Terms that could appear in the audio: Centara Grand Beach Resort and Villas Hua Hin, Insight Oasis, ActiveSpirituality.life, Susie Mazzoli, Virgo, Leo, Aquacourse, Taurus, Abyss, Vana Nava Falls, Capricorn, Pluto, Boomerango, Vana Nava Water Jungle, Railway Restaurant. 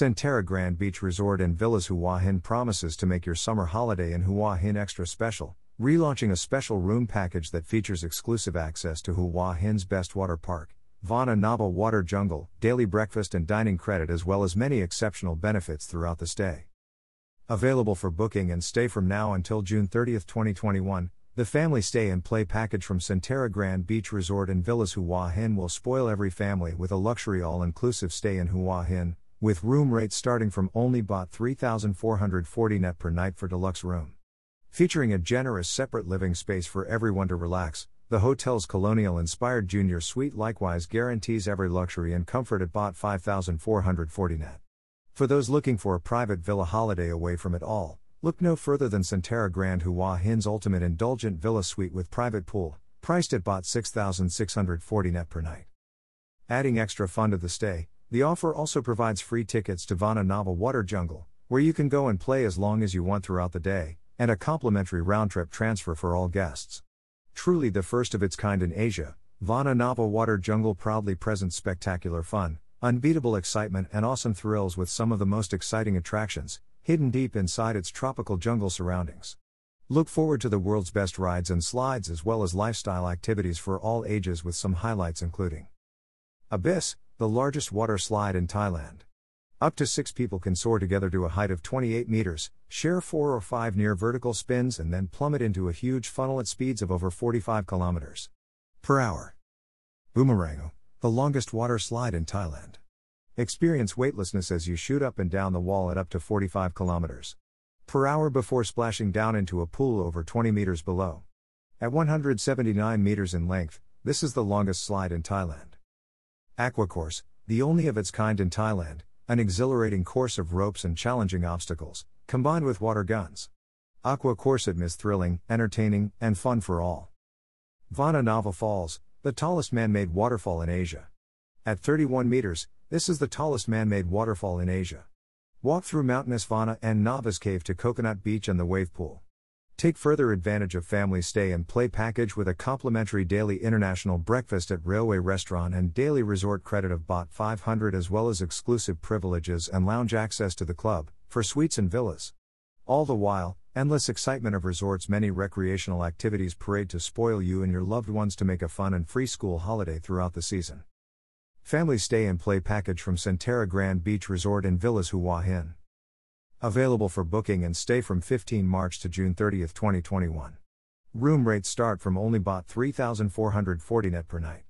Centara Grand Beach Resort and Villas Hua Hin promises to make your summer holiday in Hua Hin extra special, relaunching a special room package that features exclusive access to Hua Hin's best water park, Vana Nava Water Jungle, daily breakfast and dining credit, as well as many exceptional benefits throughout the stay. Available for booking and stay from now until June 30, 2021, the family stay and play package from Centara Grand Beach Resort and Villas Hua Hin will spoil every family with a luxury all-inclusive stay in Hua Hin, with room rates starting from only baht 3,440 net per night for deluxe room. Featuring a generous separate living space for everyone to relax, the hotel's colonial-inspired junior suite likewise guarantees every luxury and comfort at baht 5,440 net. For those looking for a private villa holiday away from it all, look no further than Centara Grand Hua Hin's ultimate indulgent villa suite with private pool, priced at baht 6,640 net per night. Adding extra fun to the stay, the offer also provides free tickets to Vana Nava Water Jungle, where you can go and play as long as you want throughout the day, and a complimentary round-trip transfer for all guests. Truly the first of its kind in Asia, Vana Nava Water Jungle proudly presents spectacular fun, unbeatable excitement and awesome thrills with some of the most exciting attractions, hidden deep inside its tropical jungle surroundings. Look forward to the world's best rides and slides as well as lifestyle activities for all ages, with some highlights including Abyss, the largest water slide in Thailand. Up to 6 people can soar together to a height of 28 meters, share 4 or 5 near vertical spins and then plummet into a huge funnel at speeds of over 45 kilometers per hour. Boomerango, the longest water slide in Thailand. Experience weightlessness as you shoot up and down the wall at up to 45 kilometers per hour before splashing down into a pool over 20 meters below. At 179 meters in length, this is the longest slide in Thailand. Aquacourse, the only of its kind in Thailand, an exhilarating course of ropes and challenging obstacles, combined with water guns. Aquacourse is thrilling, entertaining, and fun for all. Vana Nava Falls, the tallest man-made waterfall in Asia. At 31 meters, this is the tallest man-made waterfall in Asia. Walk through mountainous Vana and Nava's cave to Coconut Beach and the wave pool. Take further advantage of family stay and play package with a complimentary daily international breakfast at Railway Restaurant and daily resort credit of baht 500, as well as exclusive privileges and lounge access to the club, for suites and villas. All the while, endless excitement of resort's many recreational activities parade to spoil you and your loved ones to make a fun and free school holiday throughout the season. Family stay and play package from Centara Grand Beach Resort and Villas Hua Hin. Available for booking and stay from 15 March to June 30, 2021. Room rates start from only baht 3,440 net per night.